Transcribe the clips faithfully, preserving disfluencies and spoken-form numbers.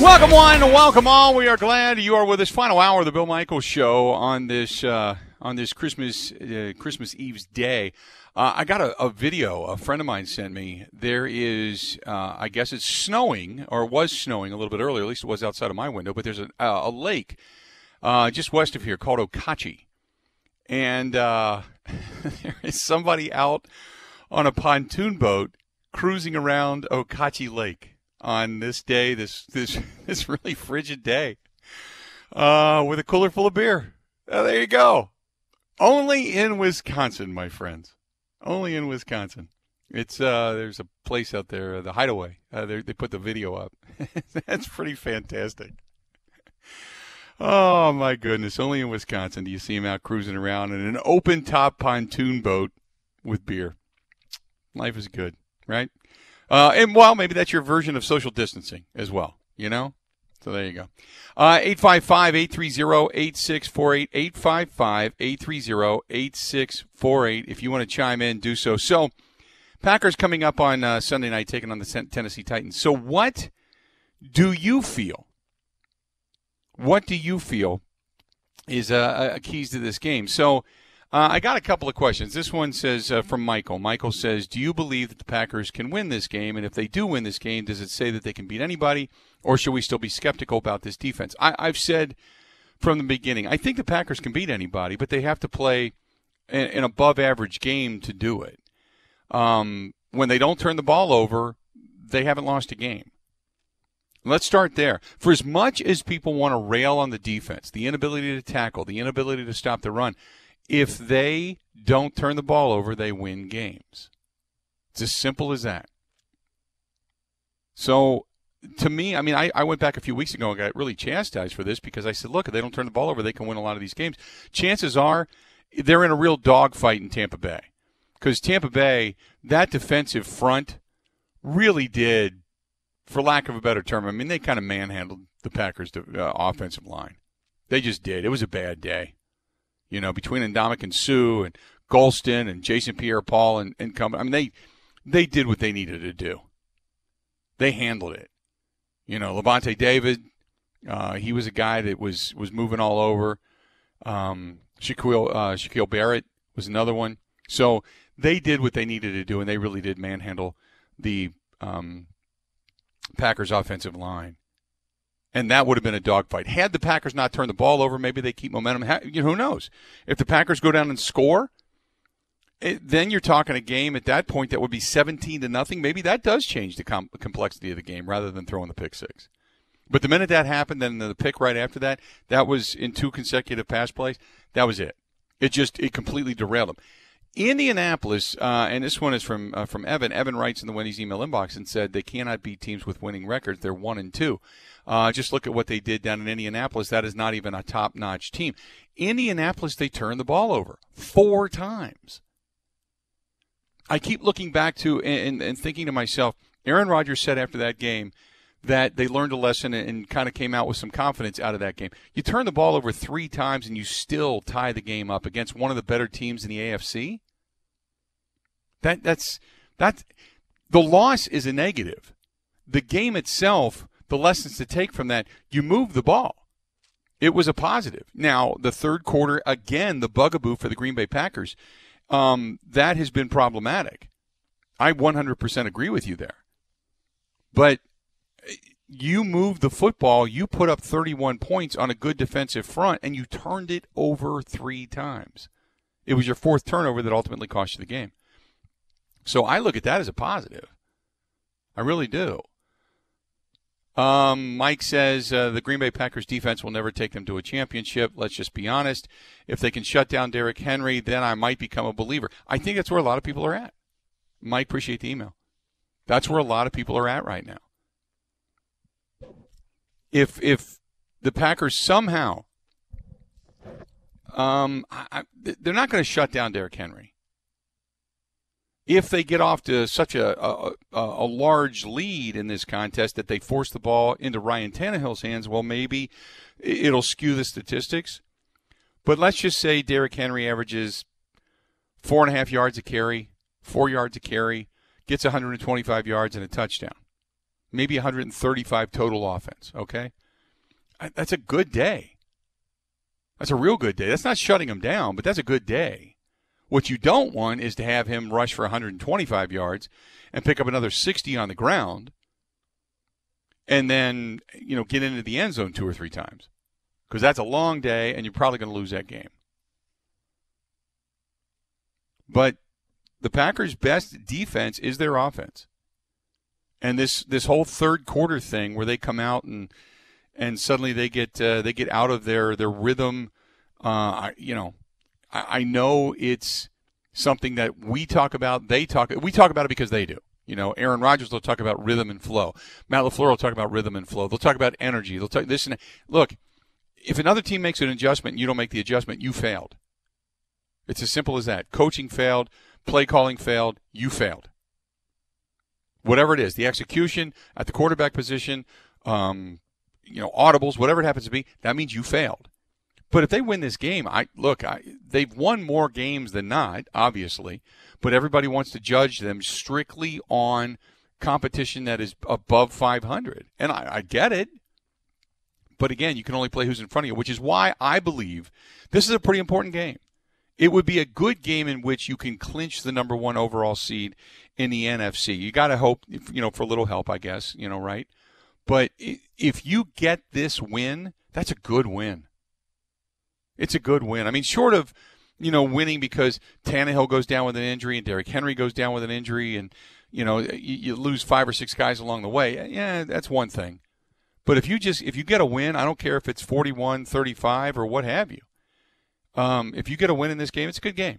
Welcome one and welcome all. We are glad you are with us. Final hour of the Bill Michaels Show on this uh, on this Christmas uh, Christmas Eve's day. Uh, I got a, a video a friend of mine sent me. There is, uh, I guess it's snowing or was snowing a little bit earlier. At least it was outside of my window. But there's a, uh, a lake uh, just west of here called Okachi, and uh, there is somebody out on a pontoon boat cruising around Okachi Lake on this day, this this this really frigid day, uh, with a cooler full of beer. Oh, there you go. Only in Wisconsin, my friends. Only in Wisconsin. It's uh, there's a place out there, the Hideaway. Uh, they put the video up. That's pretty fantastic. Oh my goodness! Only in Wisconsin do you see him out cruising around in an open-top pontoon boat with beer. Life is good, right? Uh, and, well, maybe that's your version of social distancing as well, you know? So there you go. Uh, eight five five, eight three zero, eight six four eight, eight five five, eight three zero, eight six four eight. If you want to chime in, do so. So Packers coming up on uh, Sunday night, taking on the Tennessee Titans. So what do you feel? What do you feel is uh, a keys to this game? So Uh, I got a couple of questions. This one says uh, from Michael. Michael says, do you believe that the Packers can win this game? And if they do win this game, does it say that they can beat anybody? Or should we still be skeptical about this defense? I, I've said from the beginning, I think the Packers can beat anybody, but they have to play an, an above-average game to do it. Um, when they don't turn the ball over, they haven't lost a game. Let's start there. For as much as people want to rail on the defense, the inability to tackle, the inability to stop the run, if they don't turn the ball over, they win games. It's as simple as that. So, to me, I mean, I, I went back a few weeks ago and got really chastised for this because I said, look, if they don't turn the ball over, they can win a lot of these games. Chances are they're in a real dogfight in Tampa Bay because Tampa Bay, that defensive front really did, for lack of a better term, I mean, they kind of manhandled the Packers' uh, offensive line. They just did. It was a bad day. You know, between Ndamukong and Suh and Golston and Jason Pierre-Paul and, and company. I mean, they they did what they needed to do. They handled it. You know, Levante David, uh, he was a guy that was was moving all over. Um, Shaquille, uh, Shaquille Barrett was another one. So they did what they needed to do, and they really did manhandle the um, Packers' offensive line. And that would have been a dogfight. Had the Packers not turned the ball over, maybe they keep momentum. You know, who knows? If the Packers go down and score, it, then you're talking a game at that point that would be seventeen to nothing. Maybe that does change the com- complexity of the game rather than throwing the pick six. But the minute that happened, then the pick right after that, that was in two consecutive pass plays. That was it. It just it completely derailed them. Indianapolis, uh, and this one is from uh, from Evan. Evan writes in the Wendy's email inbox and said they cannot beat teams with winning records. They're one and two. Uh, just look at what they did down in Indianapolis. That is not even a top-notch team. Indianapolis, they turned the ball over four times. I keep looking back to and, and thinking to myself, Aaron Rodgers said after that game that they learned a lesson and, and kind of came out with some confidence out of that game. You turn the ball over three times and you still tie the game up against one of the better teams in the A F C. That that's that. The loss is a negative. The game itself, the lessons to take from that, you move the ball. It was a positive. Now, the third quarter, again, the bugaboo for the Green Bay Packers, um, that has been problematic. I one hundred percent agree with you there. But you move the football, you put up thirty-one points on a good defensive front, and you turned it over three times. It was your fourth turnover that ultimately cost you the game. So I look at that as a positive. I really do. Um, Mike says uh, the Green Bay Packers defense will never take them to a championship. Let's just be honest. If they can shut down Derrick Henry, then I might become a believer. I think that's where a lot of people are at. Mike, appreciate the email. That's where a lot of people are at right now. If if the Packers somehow, um, I, they're not going to shut down Derrick Henry. If they get off to such a, a a large lead in this contest that they force the ball into Ryan Tannehill's hands, well, maybe it'll skew the statistics. But let's just say Derrick Henry averages four and a half yards a carry, four yards a carry, gets one hundred twenty-five yards and a touchdown. Maybe one hundred thirty-five total offense, okay? That's a good day. That's a real good day. That's not shutting him down, but that's a good day. What you don't want is to have him rush for one hundred twenty-five yards and pick up another sixty on the ground and then, you know, get into the end zone two or three times, because that's a long day and you're probably going to lose that game. But the Packers' best defense is their offense. And this, this whole third quarter thing where they come out and and suddenly they get uh, they get out of their, their rhythm, uh, you know, I know it's something that we talk about. They talk. We talk about it because they do. You know, Aaron Rodgers will talk about rhythm and flow. Matt LaFleur will talk about rhythm and flow. They'll talk about energy. They'll talk this and that. Look, if another team makes an adjustment and you don't make the adjustment, you failed. It's as simple as that. Coaching failed. Play calling failed. You failed. Whatever it is, the execution at the quarterback position, um, you know, audibles, whatever it happens to be, that means you failed. But if they win this game, I look, I, they've won more games than not, obviously, but everybody wants to judge them strictly on competition that is above five hundred. And I, I get it. But, again, you can only play who's in front of you, which is why I believe this is a pretty important game. It would be a good game in which you can clinch the number one overall seed in the N F C. You got to hope, you know, for a little help, I guess, you know, right? But if you get this win, that's a good win. It's a good win. I mean, short of, you know, winning because Tannehill goes down with an injury and Derrick Henry goes down with an injury and, you know, you, you lose five or six guys along the way, yeah, that's one thing. But if you just if you get a win, I don't care if it's forty-one thirty-five or what have you, um, if you get a win in this game, it's a good game.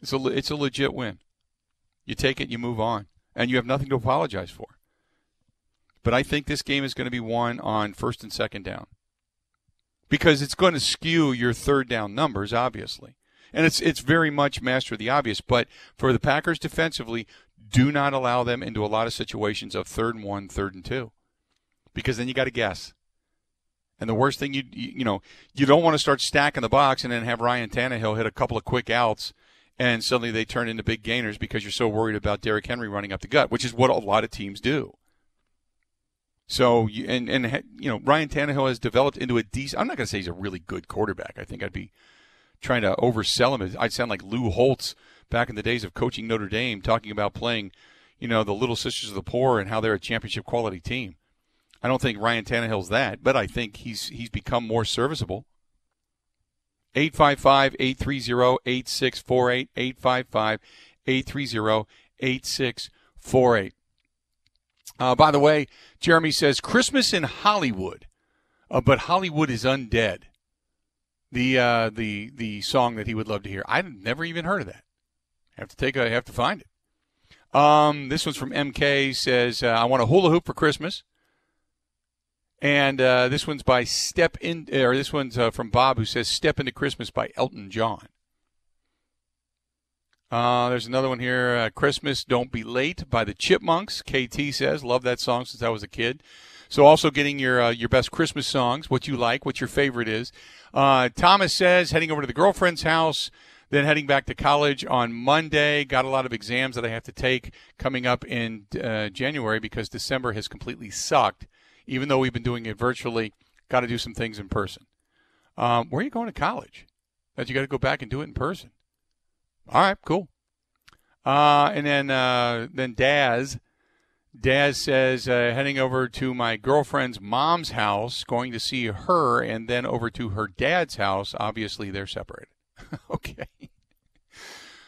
It's a, it's a legit win. You take it, you move on, and you have nothing to apologize for. But I think this game is going to be won on first and second down, because it's going to skew your third down numbers, obviously. And it's it's very much master of the obvious, but for the Packers defensively, do not allow them into a lot of situations of third and one, third and two, because then you got to guess. And the worst thing, you you know, you don't want to start stacking the box and then have Ryan Tannehill hit a couple of quick outs and suddenly they turn into big gainers because you're so worried about Derrick Henry running up the gut, which is what a lot of teams do. So, and, and you know, Ryan Tannehill has developed into a decent – I'm not going to say he's a really good quarterback. I think I'd be trying to oversell him. I'd sound like Lou Holtz back in the days of coaching Notre Dame, talking about playing, you know, the Little Sisters of the Poor and how they're a championship-quality team. I don't think Ryan Tannehill's that, but I think he's he's become more serviceable. eight five five, eight three zero, eight six four eight, eight five five, eight three zero, eight six four eight. Uh, by the way, Jeremy says, Christmas in Hollywood, uh, but Hollywood is undead. The uh, the the song that he would love to hear. I've never even heard of that. Have to take. I have to find it. Um, this one's from M K. Says uh, I want a hula hoop for Christmas. And uh, this one's by Step In, or this one's uh, from Bob, who says "Step Into Christmas" by Elton John. Uh, there's another one here. Uh, Christmas Don't Be Late by the Chipmunks. K T says, love that song since I was a kid. So also getting your uh, your best Christmas songs, what you like, what your favorite is. Uh, Thomas says, heading over to the girlfriend's house, then heading back to college on Monday. Got a lot of exams that I have to take coming up in uh, January because December has completely sucked. Even though we've been doing it virtually, got to do some things in person. Um, where are you going to college? That you got to go back and do it in person. All right, cool. Uh, and then uh, then Daz. Daz says, uh, heading over to my girlfriend's mom's house, going to see her, and then over to her dad's house. Obviously, they're separated. Okay.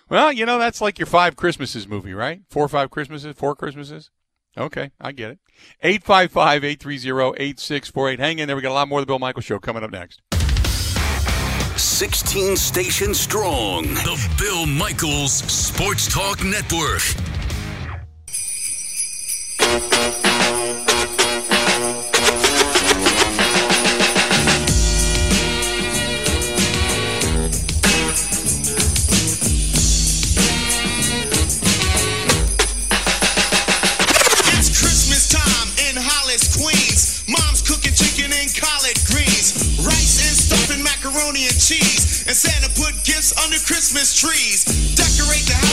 Well, you know, that's like your five Christmases movie, right? Four or five Christmases, four Christmases. Okay, I get it. eight five five, eight three zero, eight six four eight. Hang in there. We got a lot more of the Bill Michaels Show coming up next. sixteen stations strong, the Bill Michaels Sports Talk Network.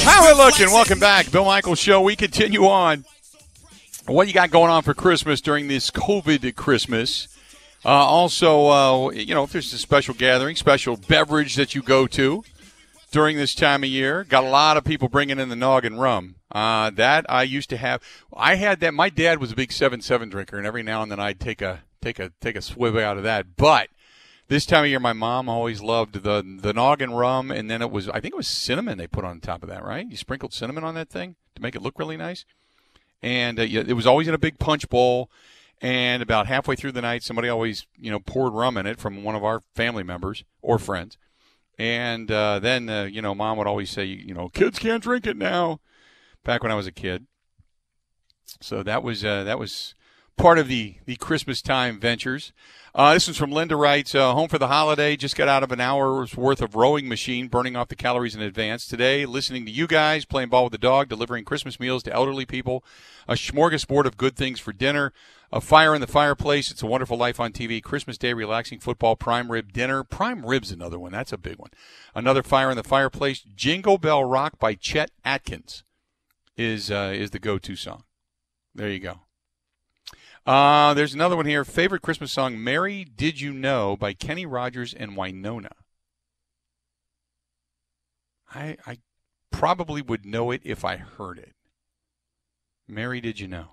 How are we looking? Welcome back. Bill Michaels Show. We continue on. What you got going on for Christmas during this COVID Christmas? Uh, also, uh, you know, if there's a special gathering, special beverage that you go to during this time of year. Got a lot of people bringing in the noggin rum. Uh, that I used to have. I had that. My dad was a big seven seven drinker, and every now and then I'd take a take a take a swig out of that. But this time of year, my mom always loved the the noggin rum, and then it was, I think it was cinnamon they put on top of that, right? You sprinkled cinnamon on that thing to make it look really nice. And uh, it was always in a big punch bowl, and about halfway through the night, somebody always, you know, poured rum in it from one of our family members or friends. And uh, then, uh, you know, Mom would always say, you know, kids can't drink it now, back when I was a kid. So that was uh, that was part of the, the Christmas time ventures. Uh, this one's from Linda Wright. Uh, home for the holiday. Just got out of an hour's worth of rowing machine, burning off the calories in advance. Today, listening to you guys, playing ball with the dog, delivering Christmas meals to elderly people, a smorgasbord of good things for dinner, a fire in the fireplace. It's a Wonderful Life on T V. Christmas Day, relaxing football, prime rib dinner. Prime rib's another one. That's a big one. Another fire in the fireplace. Jingle Bell Rock by Chet Atkins is uh, is the go-to song. There you go. Uh, there's another one here. Favorite Christmas song, Mary Did You Know by Kenny Rogers and Winona. I I probably would know it if I heard it. Mary Did You Know.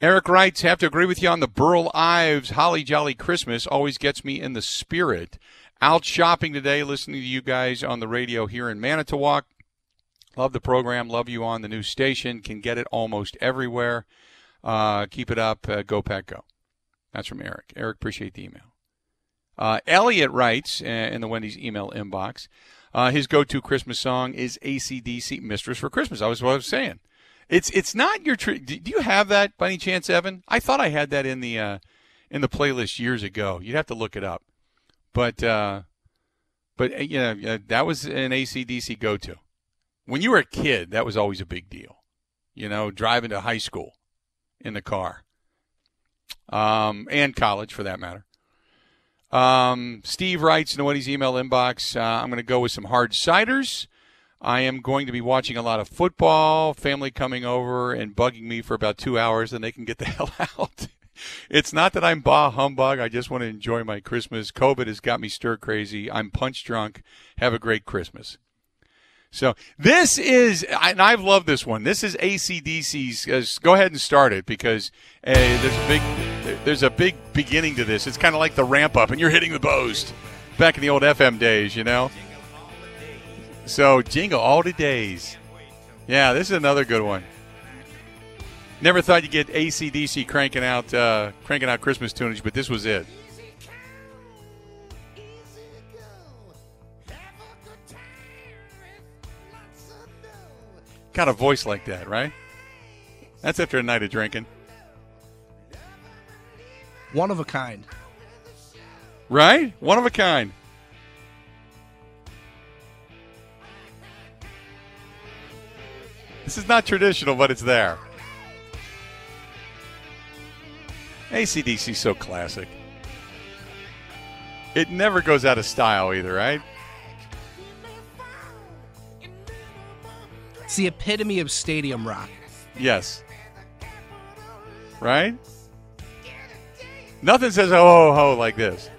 Eric writes, have to agree with you on the Burl Ives. Holly Jolly Christmas always gets me in the spirit. Out shopping today, listening to you guys on the radio here in Manitowoc. Love the program. Love you on the new station. Can get it almost everywhere. Uh, keep it up. Uh, go, Pack, go. That's from Eric. Eric, appreciate the email. Uh, Elliot writes uh, in the Wendy's email inbox, uh, his go-to Christmas song is A C D C, Mistress for Christmas. That was what I was saying. It's it's not your tr- – do you have that by any chance, Evan? I thought I had that in the uh, in the playlist years ago. You'd have to look it up. But, uh, but you know, that was an A C D C go-to. When you were a kid, that was always a big deal, you know, driving to high school in the car, um, and college for that matter. Um, Steve writes in the Wendy's email inbox, uh, I'm going to go with some hard ciders. I am going to be watching a lot of football, family coming over and bugging me for about two hours, and they can get the hell out. It's not that I'm bah humbug. I just want to enjoy my Christmas. COVID has got me stir crazy. I'm punch drunk. Have a great Christmas. So this is, and I've loved this one. This is A C D C's. Uh, go ahead and start it because uh, there's a big, there's a big beginning to this. It's kind of like the ramp up, and you're hitting the post. Back in the old F M days, you know. So jingle all the days. Yeah, this is another good one. Never thought you'd get A C D C cranking out, uh, cranking out Christmas tunage, but this was it. Got a voice like that, right? That's after a night of drinking. One of a kind. Right? One of a kind. This is not traditional, but it's there. A C D C's so classic. It never goes out of style either, right? It's the epitome of stadium rock. Yes. Right? Nothing says ho, ho, ho like this.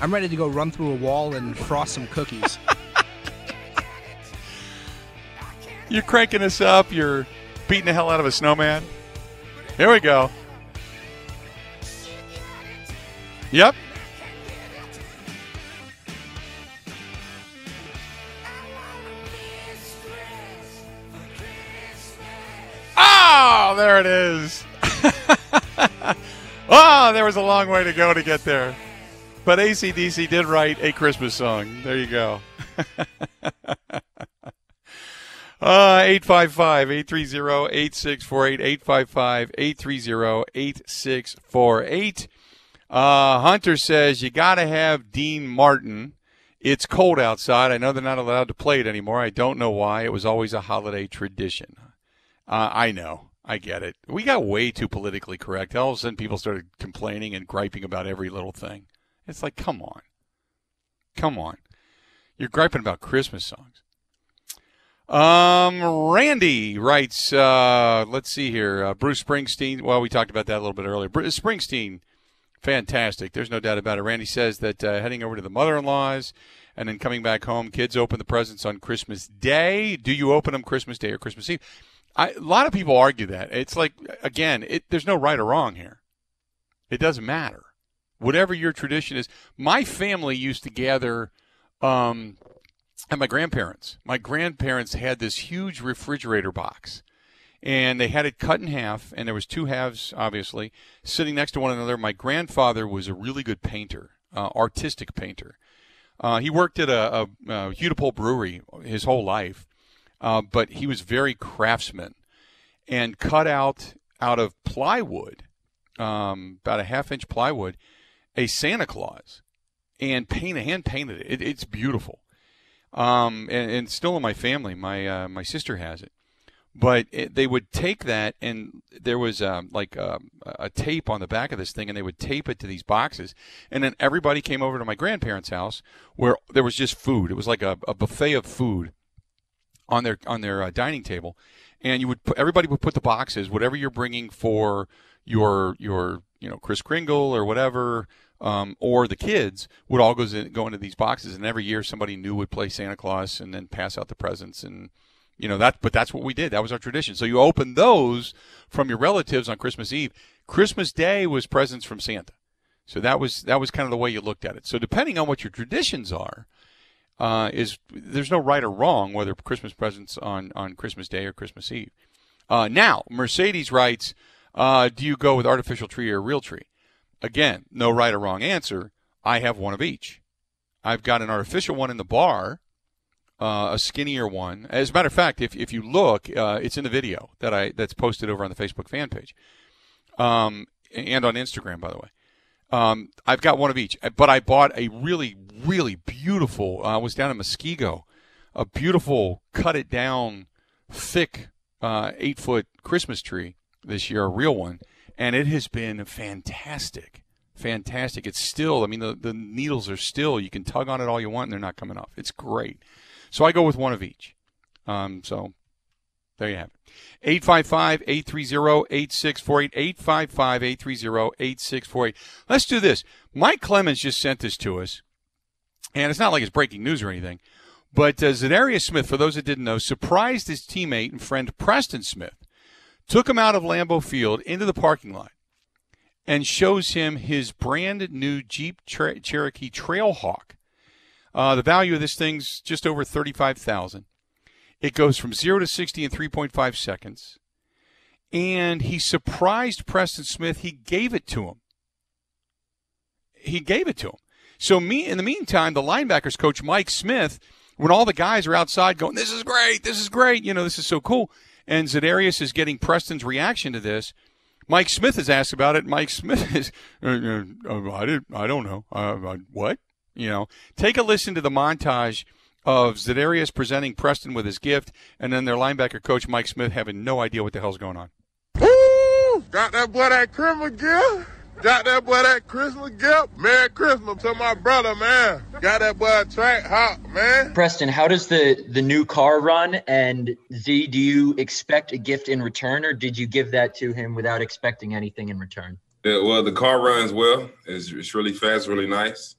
I'm ready to go run through a wall and frost some cookies. You're cranking us up. You're beating the hell out of a snowman. Here we go. Yep. Oh, there it is. Oh, there was a long way to go to get there. But A C D C did write a Christmas song. There you go. Uh, eight five five, eight three zero, eight six four eight, eight five five, eight three zero, eight six four eight. Uh, Hunter says, you got to have Dean Martin. It's cold outside. I know they're not allowed to play it anymore. I don't know why. It was always a holiday tradition. Uh, I know. I get it. We got way too politically correct. All of a sudden, people started complaining and griping about every little thing. It's like, come on. Come on. You're griping about Christmas songs. Um, Randy writes, uh, let's see here, uh, Bruce Springsteen. Well, we talked about that a little bit earlier. Bruce Springsteen, fantastic. There's no doubt about it. Randy says that uh, heading over to the mother-in-law's and then coming back home, kids open the presents on Christmas Day. Do you open them Christmas Day or Christmas Eve? I, a lot of people argue that. It's like, again, it, there's no right or wrong here. It doesn't matter. Whatever your tradition is. My family used to gather um, – and my grandparents. My grandparents had this huge refrigerator box, and they had it cut in half, and there was two halves, obviously, sitting next to one another. My grandfather was a really good painter, uh, artistic painter. Uh, he worked at a, a, a Hudepohl brewery his whole life, uh, but he was very craftsman and cut out out of plywood, um, about a half-inch plywood, a Santa Claus, and paint, hand-painted it. it. It's beautiful. Um, and, and still in my family, my uh, my sister has it. But it, they would take that, and there was um, like a, a tape on the back of this thing, and they would tape it to these boxes. And then everybody came over to my grandparents' house, where there was just food. It was like a, a buffet of food on their on their uh, dining table, and you would put, everybody would put the boxes, whatever you're bringing for your your you know Kris Kringle or whatever. Um, or the kids would all goes in, go into these boxes, and every year somebody new would play Santa Claus and then pass out the presents, and you know that. But that's what we did. That was our tradition. So you open those from your relatives on Christmas Eve. Christmas Day was presents from Santa. So that was that was kind of the way you looked at it. So depending on what your traditions are, uh, is there's no right or wrong whether Christmas presents on on Christmas Day or Christmas Eve. Uh, now Mercedes writes, uh, do you go with artificial tree or real tree? Again, no right or wrong answer. I have one of each. I've got an artificial one in the bar, uh, a skinnier one. As a matter of fact, if if you look, uh, it's in the video that I that's posted over on the Facebook fan page, um, and on Instagram, by the way. Um, I've got one of each, but I bought a really, really beautiful. I uh, was down in Muskego, a beautiful cut it down, thick, uh, eight foot Christmas tree this year, a real one. And it has been fantastic, fantastic. It's still, I mean, the, the needles are still, you can tug on it all you want, and they're not coming off. It's great. So I go with one of each. Um, so there you have it. eight five five, eight three zero, eight six four eight, eight five five, eight three zero, eight six four eight. Let's do this. Mike Clemens just sent this to us, and it's not like it's breaking news or anything, but uh, Zadarius Smith, for those that didn't know, surprised his teammate and friend Preston Smith. Took him out of Lambeau Field into the parking lot and shows him his brand new Jeep Cher- Cherokee Trailhawk. Uh, the value of this thing's just over thirty-five thousand dollars. It goes from zero to sixty in three point five seconds. And he surprised Preston Smith. He gave it to him. He gave it to him. So me in the meantime, the linebackers coach, Mike Smith, when all the guys are outside going, this is great, this is great, you know, this is so cool, and Za'Darius is getting Preston's reaction to this, Mike Smith is asked about it. Mike Smith is, uh, uh, I, did, I don't know. Uh, uh, what? You know, take a listen to the montage of Za'Darius presenting Preston with his gift, and then their linebacker coach, Mike Smith, having no idea what the hell's going on. Woo! Got that boy that Christmas gift. Got that boy that Christmas gift. Merry Christmas to my brother, man. Got that boy track hot, man. Preston, how does the, the new car run? And Z, do you expect a gift in return, or did you give that to him without expecting anything in return? Yeah, well, the car runs well. It's, it's really fast, really nice.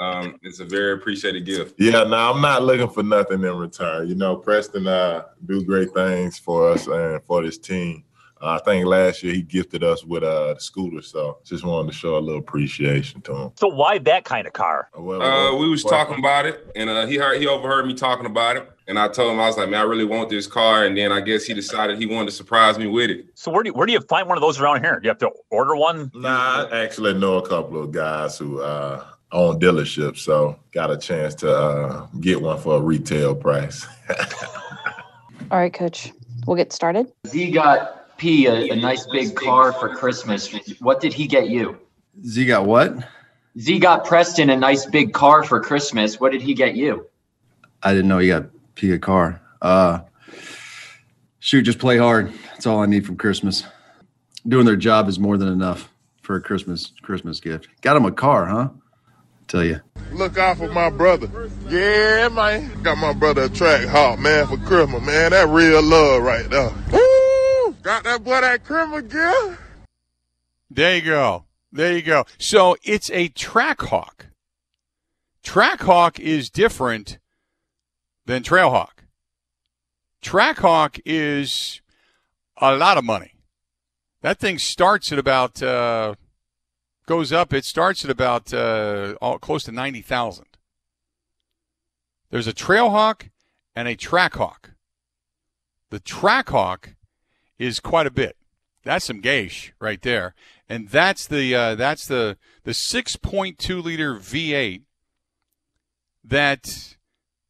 Um, it's a very appreciated gift. Yeah, no, I'm not looking for nothing in return. You know, Preston uh, do great things for us and for this team. Uh, I think last year he gifted us with uh, the scooter, so just wanted to show a little appreciation to him. So why that kind of car? Well, uh, we was talking about it, and uh, he heard he overheard me talking about it, and I told him, I was like, man, I really want this car, and then I guess he decided he wanted to surprise me with it. So where do you, where do you find one of those around here? Do you have to order one? Nah, I actually know a couple of guys who uh, own dealerships, so got a chance to uh, get one for a retail price. All right, Coach, we'll get started. Z got P, a, a nice big car for Christmas. What did he get you? Z got what? Z got Preston a nice big car for Christmas. What did he get you? I didn't know he got P a car. Uh, shoot, just play hard. That's all I need from Christmas. Doing their job is more than enough for a Christmas Christmas gift. Got him a car, huh? Tell you. Look out for my brother. Yeah, man. Got my brother a track hawk, man, for Christmas, man. That real love right there. Woo! Got that boy that Christmas gift. There you go. There you go. So it's a track hawk. Track hawk is different than trail hawk. Track hawk is a lot of money. That thing starts at about uh, goes up. It starts at about uh, all, close to ninety thousand. There's a trail hawk and a track hawk. The track hawk is quite a bit. That's some gauge right there, and that's the uh, that's the the six point two liter V eight that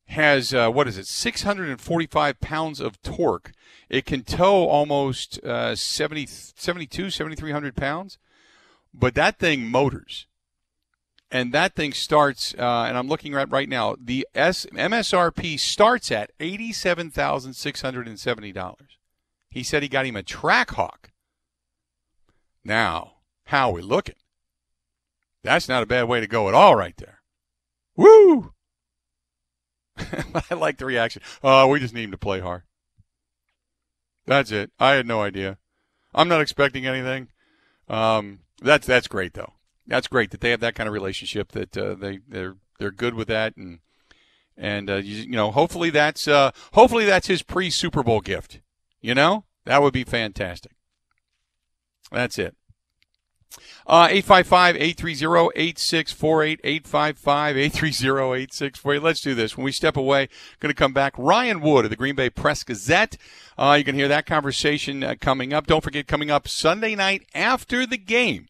has uh, what is it? six hundred forty-five pounds of torque. It can tow almost uh, seventy, seventy-two, seventy-three hundred pounds, but that thing motors, and that thing starts. Uh, and I'm looking at right now. The S- M S R P starts at eighty-seven thousand six hundred seventy dollars. He said he got him a track hawk. Now, how are we looking? That's not a bad way to go at all right there. Woo! I like the reaction. Oh, we just need him to play hard. That's it. I had no idea. I'm not expecting anything. Um, that's that's great, though. That's great that they have that kind of relationship, that uh, they, they're, they're good with that. And, and uh, you, you know, hopefully that's, uh, hopefully that's his pre-Super Bowl gift. You know, that would be fantastic. That's it. Uh, eight five five, eight three zero, eight six four eight, eight five five, eight three zero, eight six four eight. Let's do this. When we step away, going to come back. Ryan Wood of the Green Bay Press-Gazette. Uh, you can hear that conversation uh, coming up. Don't forget, coming up Sunday night after the game,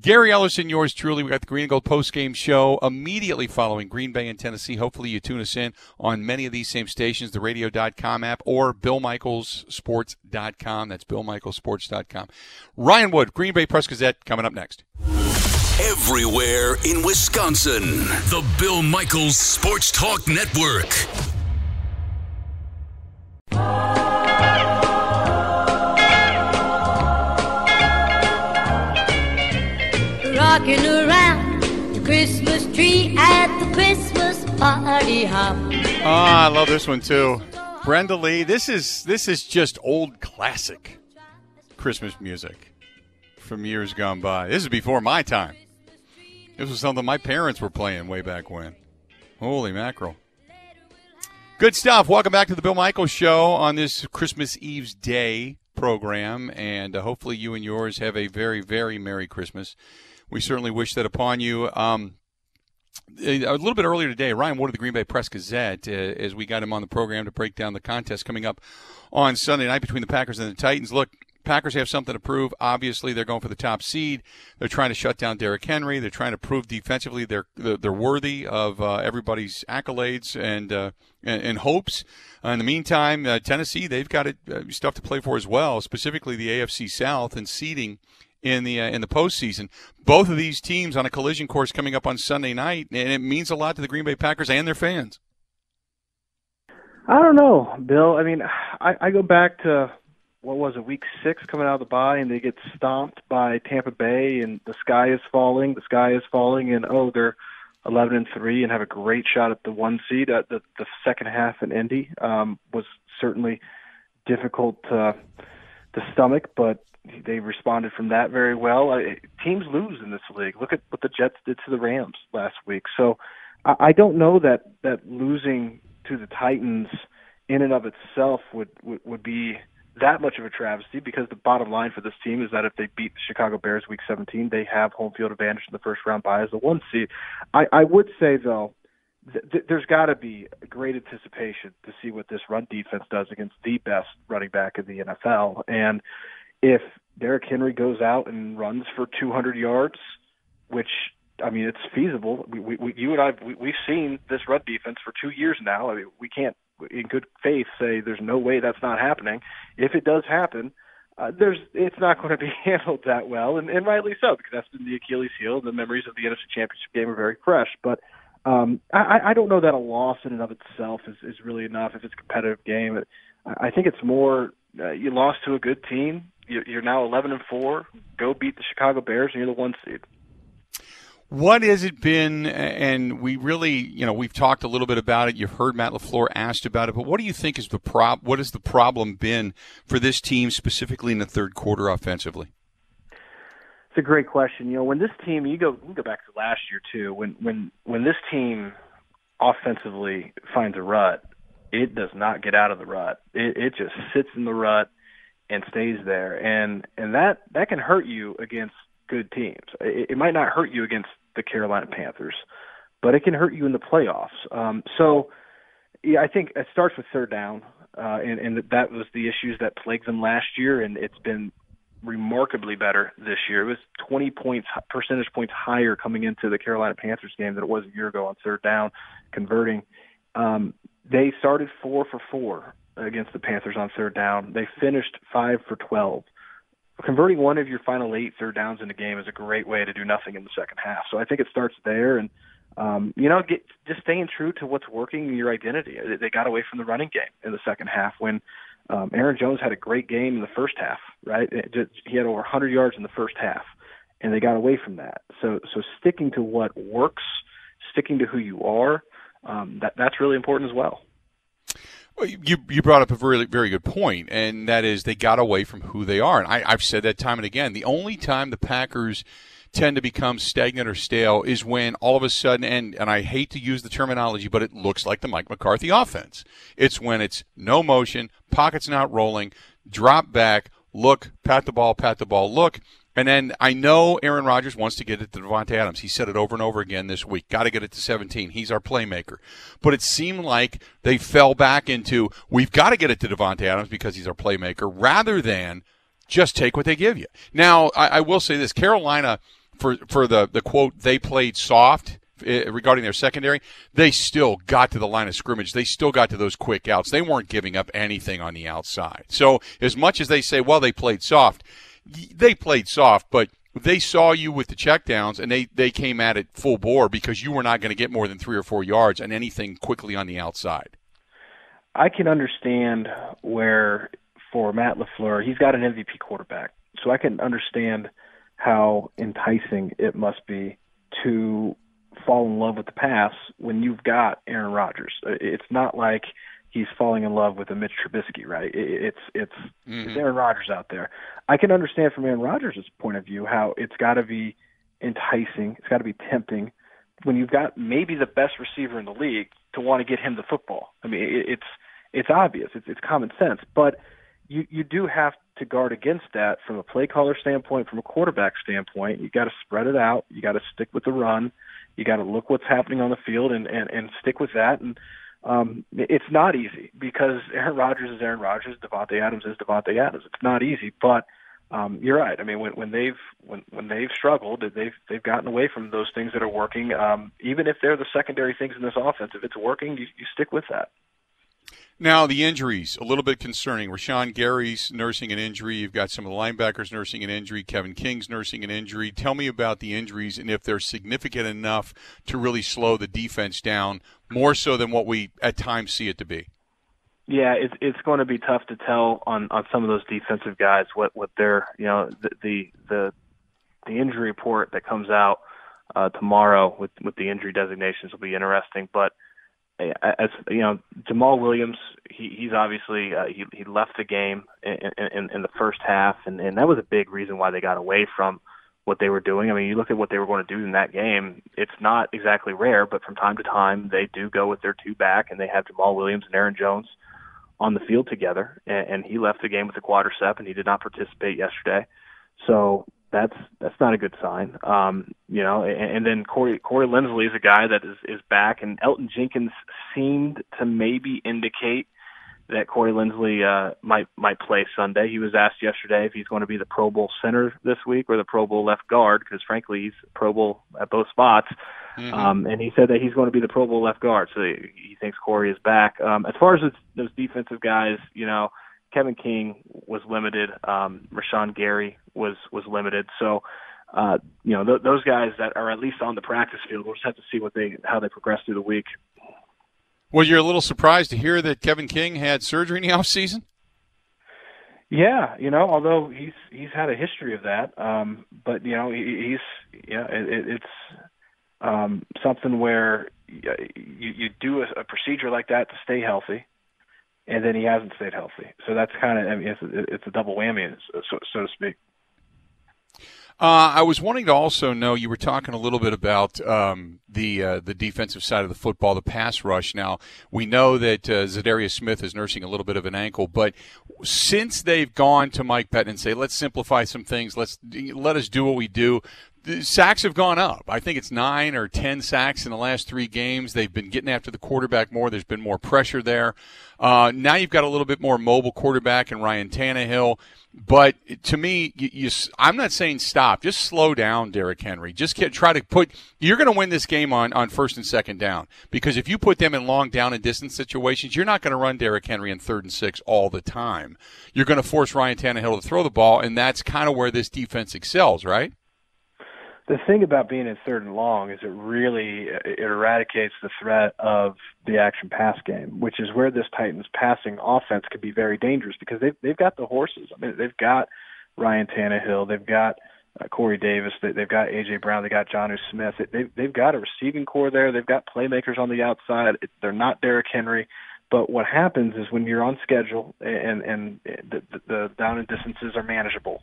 Gary Ellison, yours truly. We got the Green and Gold postgame show immediately following Green Bay and Tennessee. Hopefully you tune us in on many of these same stations, the radio dot com app or bill michaels sports dot com. That's bill michaels sports dot com. Ryan Wood, Green Bay Press-Gazette, coming up next. Everywhere in Wisconsin, the Bill Michaels Sports Talk Network. Walking around the Christmas tree at the Christmas party hop. Oh, I love this one too. Brenda Lee, this is this is just old classic Christmas music from years gone by. This is before my time. This was something my parents were playing way back when. Holy mackerel. Good stuff. Welcome back to the Bill Michaels Show on this Christmas Eve's Day program, and uh, hopefully you and yours have a very, very Merry Christmas. We certainly wish that upon you. Um, a, a little bit earlier today, Ryan Wood of the Green Bay Press-Gazette, uh, as we got him on the program to break down the contest coming up on Sunday night between the Packers and the Titans. Look, Packers have something to prove. Obviously, they're going for the top seed. They're trying to shut down Derrick Henry. They're trying to prove defensively they're they're worthy of uh, everybody's accolades and uh, and, and hopes. Uh, in the meantime, uh, Tennessee, they've got it, uh, stuff to play for as well, specifically the A F C South and seeding in the uh, in the postseason. Both of these teams on a collision course coming up on Sunday night, and it means a lot to the Green Bay Packers and their fans. I don't know, Bill. I mean, I, I go back to, what was it, week six coming out of the bye, and they get stomped by Tampa Bay, and the sky is falling, the sky is falling, and, oh, they're eleven and three and have a great shot at the one seed. Uh, the, the second half in Indy um, was certainly difficult uh, to stomach, but they responded from that very well. I, teams lose in this league. Look at what the Jets did to the Rams last week. So I, I don't know that, that losing – to the Titans in and of itself would, would, would be that much of a travesty, because the bottom line for this team is that if they beat the Chicago Bears week seventeen, they have home field advantage in the first round bye as the one seed. I, I would say, though, th- th- there's got to be great anticipation to see what this run defense does against the best running back in the N F L. And if Derrick Henry goes out and runs for two hundred yards, which – I mean, it's feasible. We, we, we, you and I, we, we've seen this run defense for two years now. I mean, we can't, in good faith, say there's no way that's not happening. If it does happen, uh, there's it's not going to be handled that well, and, and rightly so, because that's been the Achilles heel. The memories of the N F C Championship game are very fresh. But um, I, I don't know that a loss in and of itself is, is really enough if it's a competitive game. I think it's more uh, you lost to a good team. You're now eleven and four. Go beat the Chicago Bears, and you're the one seed. What has it been, and we really, you know, we've talked a little bit about it. You've heard Matt LaFleur asked about it, but what do you think is the prob- what has the problem been for this team specifically in the third quarter offensively? It's a great question. You know, when this team, you go we go back to last year too, when, when, when this team offensively finds a rut, it does not get out of the rut. It, it just sits in the rut and stays there. And, and that, that can hurt you against good teams. It, it might not hurt you against the Carolina Panthers, but it can hurt you in the playoffs. Um, so yeah, I think it starts with third down, uh, and, and that was the issues that plagued them last year, and it's been remarkably better this year. It was twenty points, percentage points higher coming into the Carolina Panthers game than it was a year ago on third down, converting. Um, they started four for four against the Panthers on third down. They finished five for twelve. Converting one of your final eight third downs in a game is a great way to do nothing in the second half. So I think it starts there, and um, you know, get, just staying true to what's working in your identity. They got away from the running game in the second half when um, Aaron Jones had a great game in the first half. Right, just, he had over one hundred yards in the first half, and they got away from that. So, so sticking to what works, sticking to who you are, um, that that's really important as well. You you brought up a very, very good point, and that is they got away from who they are. And I, I've said that time and again. The only time the Packers tend to become stagnant or stale is when all of a sudden, and, and I hate to use the terminology, but it looks like the Mike McCarthy offense. It's when it's no motion, pockets not rolling, drop back, look, pat the ball, pat the ball, look. And then I know Aaron Rodgers wants to get it to Davante Adams. He said it over and over again this week. Got to get it to seventeen. He's our playmaker. But it seemed like they fell back into, we've got to get it to Davante Adams because he's our playmaker, rather than just take what they give you. Now, I, I will say this. Carolina, for, for the, the quote, they played soft regarding their secondary, they still got to the line of scrimmage. They still got to those quick outs. They weren't giving up anything on the outside. So as much as they say, well, they played soft, they played soft, but they saw you with the checkdowns, and they, they came at it full bore because you were not going to get more than three or four yards and anything quickly on the outside. I can understand where, for Matt LaFleur, he's got an M V P quarterback, so I can understand how enticing it must be to fall in love with the pass when you've got Aaron Rodgers. It's not like he's falling in love with a Mitch Trubisky, right? It's it's, mm-hmm. it's Aaron Rodgers out there. I can understand from Aaron Rodgers' point of view how it's got to be enticing, it's got to be tempting when you've got maybe the best receiver in the league to want to get him the football. I mean, it's it's obvious, it's it's common sense, but you you do have to guard against that from a play caller standpoint, from a quarterback standpoint. You got to spread it out, you got to stick with the run, you got to look what's happening on the field and, and, and stick with that and. Um, it's not easy because Aaron Rodgers is Aaron Rodgers, Davante Adams is Davante Adams. It's not easy, but um, you're right. I mean, when, when they've when, when they've struggled, they've they've gotten away from those things that are working. Um, even if they're the secondary things in this offense, if it's working, you, you stick with that. Now, the injuries, a little bit concerning. Rashawn Gary's nursing an injury. You've got some of the linebackers nursing an injury. Kevin King's nursing an injury. Tell me about the injuries and if they're significant enough to really slow the defense down, more so than what we at times see it to be. Yeah, it's, it's going to be tough to tell on, on some of those defensive guys what, what their, you know, the, the, the, the injury report that comes out uh, tomorrow with, with the injury designations will be interesting, but as you know, Jamal Williams, he, he's obviously uh, he, he left the game in, in, in the first half, and, and that was a big reason why they got away from what they were doing. I mean, you look at what they were going to do in that game. It's not exactly rare, but from time to time they do go with their two back, and they have Jamal Williams and Aaron Jones on the field together. And, and he left the game with a quadricep, and he did not participate yesterday. So that's that's not a good sign, um, you know. And, and then Corey Corey Linsley is a guy that is, is back, and Elton Jenkins seemed to maybe indicate that Corey Linsley uh, might might play Sunday. He was asked yesterday if he's going to be the Pro Bowl center this week or the Pro Bowl left guard, because frankly he's Pro Bowl at both spots. Mm-hmm. Um, and he said that he's going to be the Pro Bowl left guard, so he, he thinks Corey is back. Um, as far as those defensive guys, you know, Kevin King was limited. Um, Rashawn Gary was, was limited. So, uh, you know, th- those guys that are at least on the practice field, we'll just have to see what they how they progress through the week. Well, you're a little surprised to hear that Kevin King had surgery in the offseason? Yeah, you know, although he's he's had a history of that. Um, but, you know, he, he's yeah, it, it's um, something where you, you do a, a procedure like that to stay healthy. And then he hasn't stayed healthy. So that's kind of, I mean, it's a, it's a double whammy, so, so to speak. Uh, I was wanting to also know, you were talking a little bit about um, the uh, the defensive side of the football, the pass rush. Now, we know that uh, Zadarius Smith is nursing a little bit of an ankle, but since they've gone to Mike Pettin and say, let's simplify some things, let's let us do what we do, the sacks have gone up. I think it's nine or ten sacks in the last three games. They've been getting after the quarterback more. There's been more pressure there. Uh, now you've got a little bit more mobile quarterback in Ryan Tannehill. But to me, you, you, I'm not saying stop. Just slow down, Derrick Henry. Just get, try to put – you're going to win this game on, on first and second down, because if you put them in long down and distance situations, you're not going to run Derrick Henry in third and six all the time. You're going to force Ryan Tannehill to throw the ball, and that's kind of where this defense excels, right? The thing about being in third and long is it really it eradicates the threat of the action pass game, which is where this Titans passing offense can be very dangerous, because they've, they've got the horses. I mean, they've got Ryan Tannehill. They've got uh, Corey Davis. They, they've got A J. Brown. They've got Jonnu Smith. They've, they've got a receiving core there. They've got playmakers on the outside. It, they're not Derrick Henry. But what happens is when you're on schedule and, and the, the, the down and distances are manageable,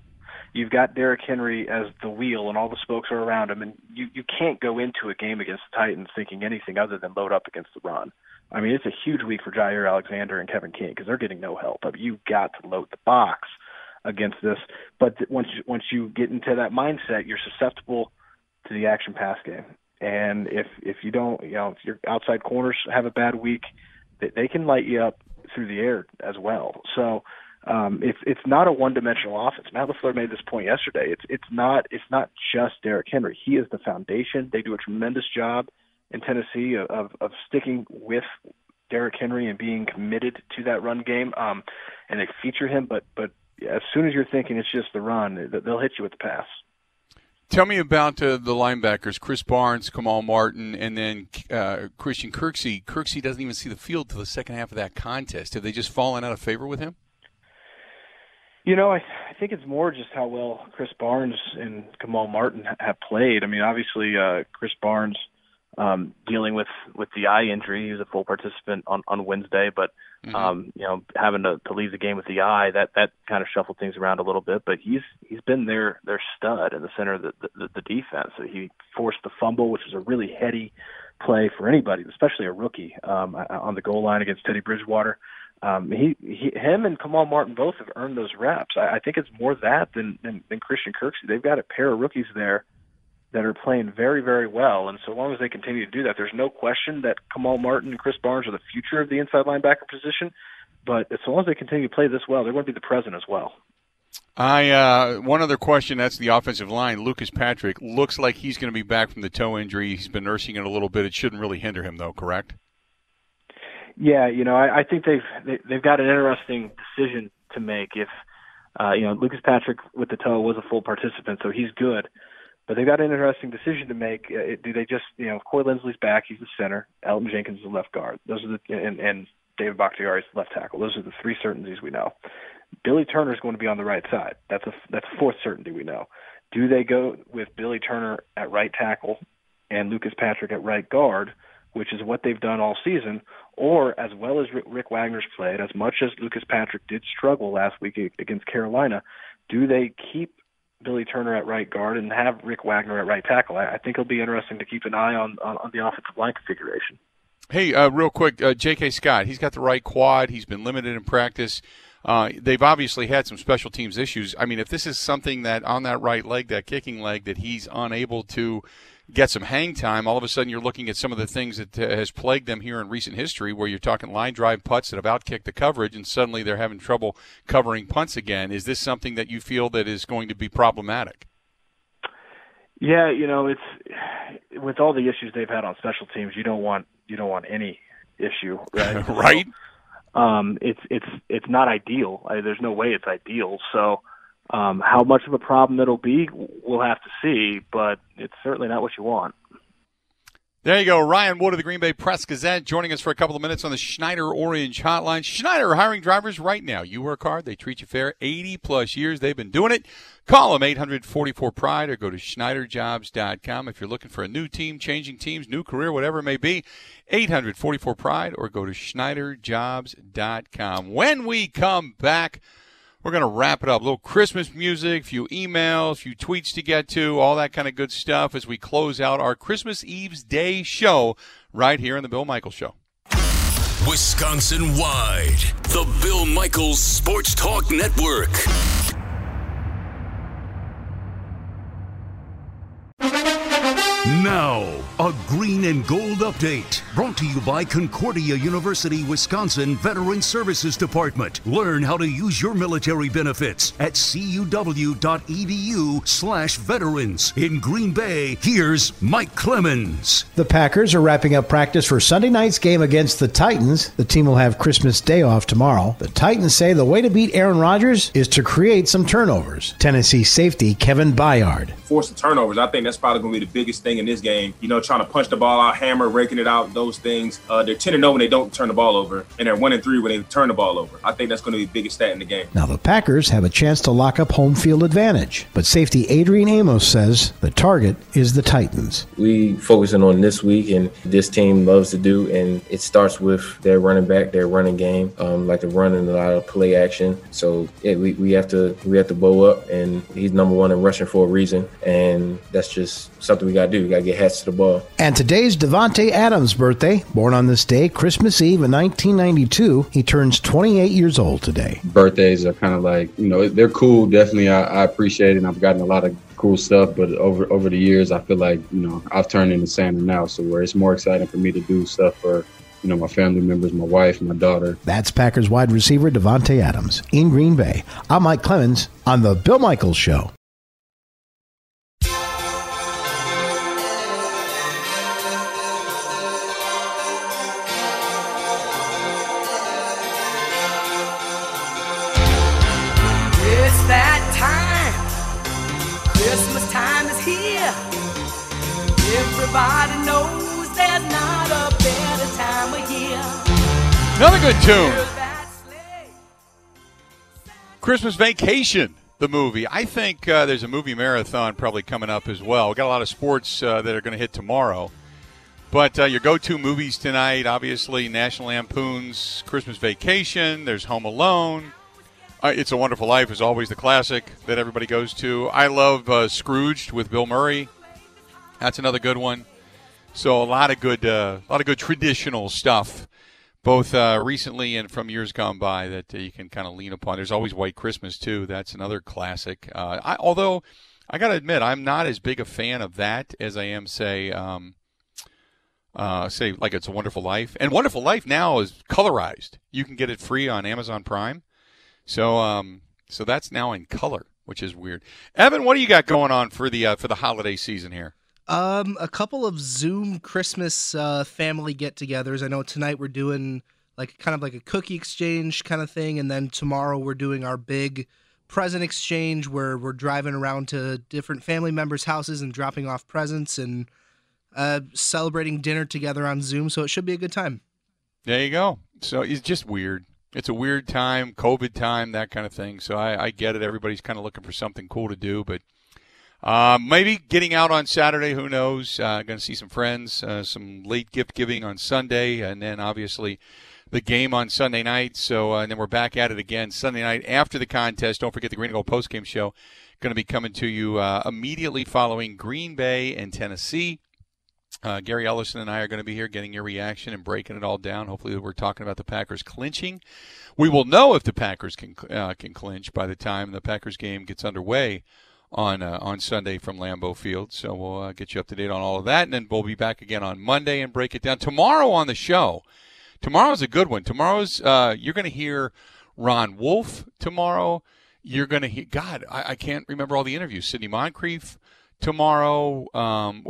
you've got Derrick Henry as the wheel and all the spokes are around him, and you, you can't go into a game against the Titans thinking anything other than load up against the run. I mean, it's a huge week for Jair Alexander and Kevin King because they're getting no help. I mean, you've got to load the box against this. But once you, once you get into that mindset, you're susceptible to the action pass game. And if, if you don't, you know, if your outside corners have a bad week, they, they can light you up through the air as well. So, Um, it's it's not a one-dimensional offense. Matt LaFleur made this point yesterday. It's it's not it's not just Derrick Henry. He is the foundation. They do a tremendous job in Tennessee of of sticking with Derrick Henry and being committed to that run game. Um, and they feature him, but but as soon as you're thinking it's just the run, they'll hit you with the pass. Tell me about uh, the linebackers, Chris Barnes, Kamal Martin, and then uh, Christian Kirksey. Kirksey doesn't even see the field till the second half of that contest. Have they just fallen out of favor with him? You know, I, I think it's more just how well Chris Barnes and Kamal Martin ha- have played. I mean, obviously, uh, Chris Barnes um, dealing with, with the eye injury. He was a full participant on, on Wednesday, but, mm-hmm. um, you know, having to, to leave the game with the eye, that, that kind of shuffled things around a little bit. But he's he's been their, their stud in the center of the, the, the defense. So he forced the fumble, which was a really heady play for anybody, especially a rookie, um, on the goal line against Teddy Bridgewater. Um, he, he, him and Kamal Martin both have earned those reps. I, I think it's more that than, than, than Christian Kirksey. They've got a pair of rookies there that are playing very, very well. And so long as they continue to do that, there's no question that Kamal Martin and Chris Barnes are the future of the inside linebacker position. But as long as they continue to play this well, they're going to be the present as well. I uh, one other question, that's the offensive line. Lucas Patrick looks like he's going to be back from the toe injury. He's been nursing it a little bit. It shouldn't really hinder him, though, correct? Yeah, you know, I, I think they've they, they've got an interesting decision to make. If uh, you know, Lucas Patrick with the toe was a full participant, so he's good. But they've got an interesting decision to make. Uh, do they just, you know, Corey Linsley's back, he's the center. Elton Jenkins is the left guard. Those are the and, and David Bakhtiari's left tackle. Those are the three certainties we know. Billy Turner is going to be on the right side. That's a that's a fourth certainty we know. Do they go with Billy Turner at right tackle and Lucas Patrick at right guard, which is what they've done all season, or as well as Rick Wagner's played, as much as Lucas Patrick did struggle last week against Carolina, do they keep Billy Turner at right guard and have Rick Wagner at right tackle? I think it'll be interesting to keep an eye on, on, on the offensive line configuration. Hey, uh, real quick, uh, J K. Scott, he's got the right quad. He's been limited in practice. Uh, they've obviously had some special teams issues. I mean, if this is something that on that right leg, that kicking leg, that he's unable to get some hang time, all of a sudden you're looking at some of the things that uh, has plagued them here in recent history, where you're talking line drive putts that have outkicked the coverage, and suddenly they're having trouble covering punts again. Is this something that you feel that is going to be problematic? Yeah, you know, it's with all the issues they've had on special teams, you don't want you don't want any issue, right? Right. So, Um, it's it's it's not ideal. I, there's no way it's ideal. So um, how much of a problem it'll be, we'll have to see, but it's certainly not what you want. There you go. Ryan Wood of the Green Bay Press-Gazette joining us for a couple of minutes on the Schneider Orange Hotline. Schneider hiring drivers right now. You work hard, they treat you fair. eighty-plus years they've been doing it. Call them eight hundred forty-four pride or go to schneider jobs dot com. If you're looking for a new team, changing teams, new career, whatever it may be, eight hundred forty-four pride or go to schneider jobs dot com. When we come back, we're going to wrap it up. A little Christmas music, a few emails, a few tweets to get to, all that kind of good stuff as we close out our Christmas Eve's Day show right here on The Bill Michaels Show. Wisconsin-wide, The Bill Michaels Sports Talk Network. Now, a green and gold update brought to you by Concordia University, Wisconsin Veteran Services Department. Learn how to use your military benefits at c u w dot e d u slash veterans. In Green Bay, here's Mike Clemens. The Packers are wrapping up practice for Sunday night's game against the Titans. The team will have Christmas Day off tomorrow. The Titans say the way to beat Aaron Rodgers is to create some turnovers. Tennessee safety Kevin Byard. Force the turnovers. I think that's probably going to be the biggest thing in this game, you know, trying to punch the ball out, hammer, raking it out, those things. Uh, they're ten and oh when they don't turn the ball over, and they're one and three when they turn the ball over. I think that's going to be the biggest stat in the game. Now, the Packers have a chance to lock up home field advantage, but safety Adrian Amos says the target is the Titans. We focusing on this week and this team loves to do, and it starts with their running back, their running game, um, like the run and a lot of play action. So yeah, we, we have to we have to bow up, and he's number one in rushing for a reason, and that's just something we got to do. We got to get hats to the ball. And today's Davante Adams' birthday. Born on this day, Christmas Eve in nineteen ninety-two, he turns twenty-eight years old today. Birthdays are kind of like, you know, they're cool. Definitely, I, I appreciate it. And I've gotten a lot of cool stuff, but over over the years, I feel like, you know, I've turned into Santa now, so where it's more exciting for me to do stuff for, you know, my family members, my wife, my daughter. That's Packers wide receiver Davante Adams in Green Bay. I'm Mike Clemens on The Bill Michaels Show. Everybody knows there's not a better time of year. Another good tune. Christmas Vacation, the movie. I think uh, there's a movie marathon probably coming up as well. We've got a lot of sports uh, that are going to hit tomorrow. But uh, your go-to movies tonight, obviously, National Lampoon's Christmas Vacation. There's Home Alone. Uh, It's a Wonderful Life is always the classic that everybody goes to. I love uh, Scrooged with Bill Murray. That's another good one. So a lot of good, uh, a lot of good traditional stuff, both uh, recently and from years gone by that uh, you can kind of lean upon. There's always White Christmas too. That's another classic. Uh, I, although I got to admit, I'm not as big a fan of that as I am, say, um, uh, say like It's a Wonderful Life. And Wonderful Life now is colorized. You can get it free on Amazon Prime. So um, so that's now in color, which is weird. Evan, what do you got going on for the uh, for the holiday season here? Um, a couple of Zoom Christmas uh, family get-togethers. I know tonight we're doing like kind of like a cookie exchange kind of thing, and then tomorrow we're doing our big present exchange where we're driving around to different family members' houses and dropping off presents and uh, celebrating dinner together on Zoom. So it should be a good time. There you go. So it's just weird. It's a weird time, COVID time, that kind of thing. So I, I get it. Everybody's kind of looking for something cool to do, but Uh, maybe getting out on Saturday, who knows? Uh, going to see some friends, uh, some late gift giving on Sunday, and then obviously the game on Sunday night. So, uh, and then we're back at it again Sunday night after the contest. Don't forget the Green and Gold postgame show going to be coming to you uh, immediately following Green Bay and Tennessee. Uh, Gary Ellison and I are going to be here getting your reaction and breaking it all down. Hopefully we're talking about the Packers clinching. We will know if the Packers can uh, can clinch by the time the Packers game gets underway on uh, on Sunday from Lambeau Field. So we'll uh, get you up to date on all of that, and then we'll be back again on Monday and break it down. Tomorrow on the show, tomorrow's a good one. Tomorrow's, uh, you're going to hear Ron Wolf tomorrow. You're going to hear, God, I, I can't remember all the interviews. Sidney Moncrief tomorrow, um,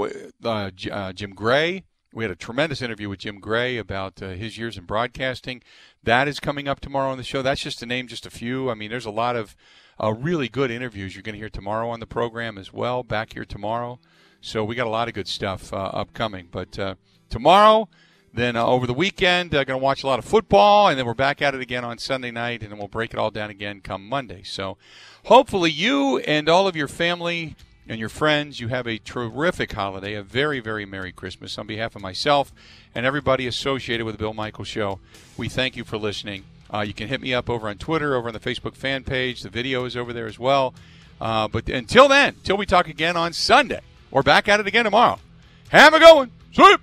uh, J- uh, Jim Gray. We had a tremendous interview with Jim Gray about uh, his years in broadcasting. That is coming up tomorrow on the show. That's just to name just a few. I mean, there's a lot of uh, really good interviews you're going to hear tomorrow on the program as well, back here tomorrow. So we got a lot of good stuff uh, upcoming. But uh, tomorrow, then uh, over the weekend, uh, going to watch a lot of football, and then we're back at it again on Sunday night, and then we'll break it all down again come Monday. So hopefully you and all of your family and your friends, you have a terrific holiday, a very, very Merry Christmas. On behalf of myself and everybody associated with the Bill Michaels Show, we thank you for listening. Uh, you can hit me up over on Twitter, over on the Facebook fan page. The video is over there as well. Uh, but until then, until we talk again on Sunday, or back at it again tomorrow, have a good one. See you.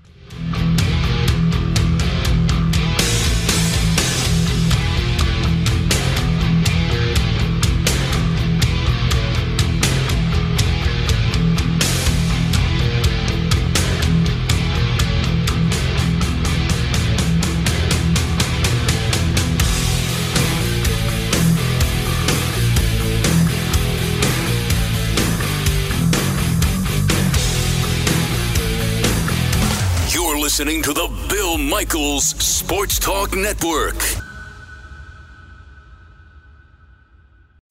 Listening to the Bill Michaels Sports Talk Network.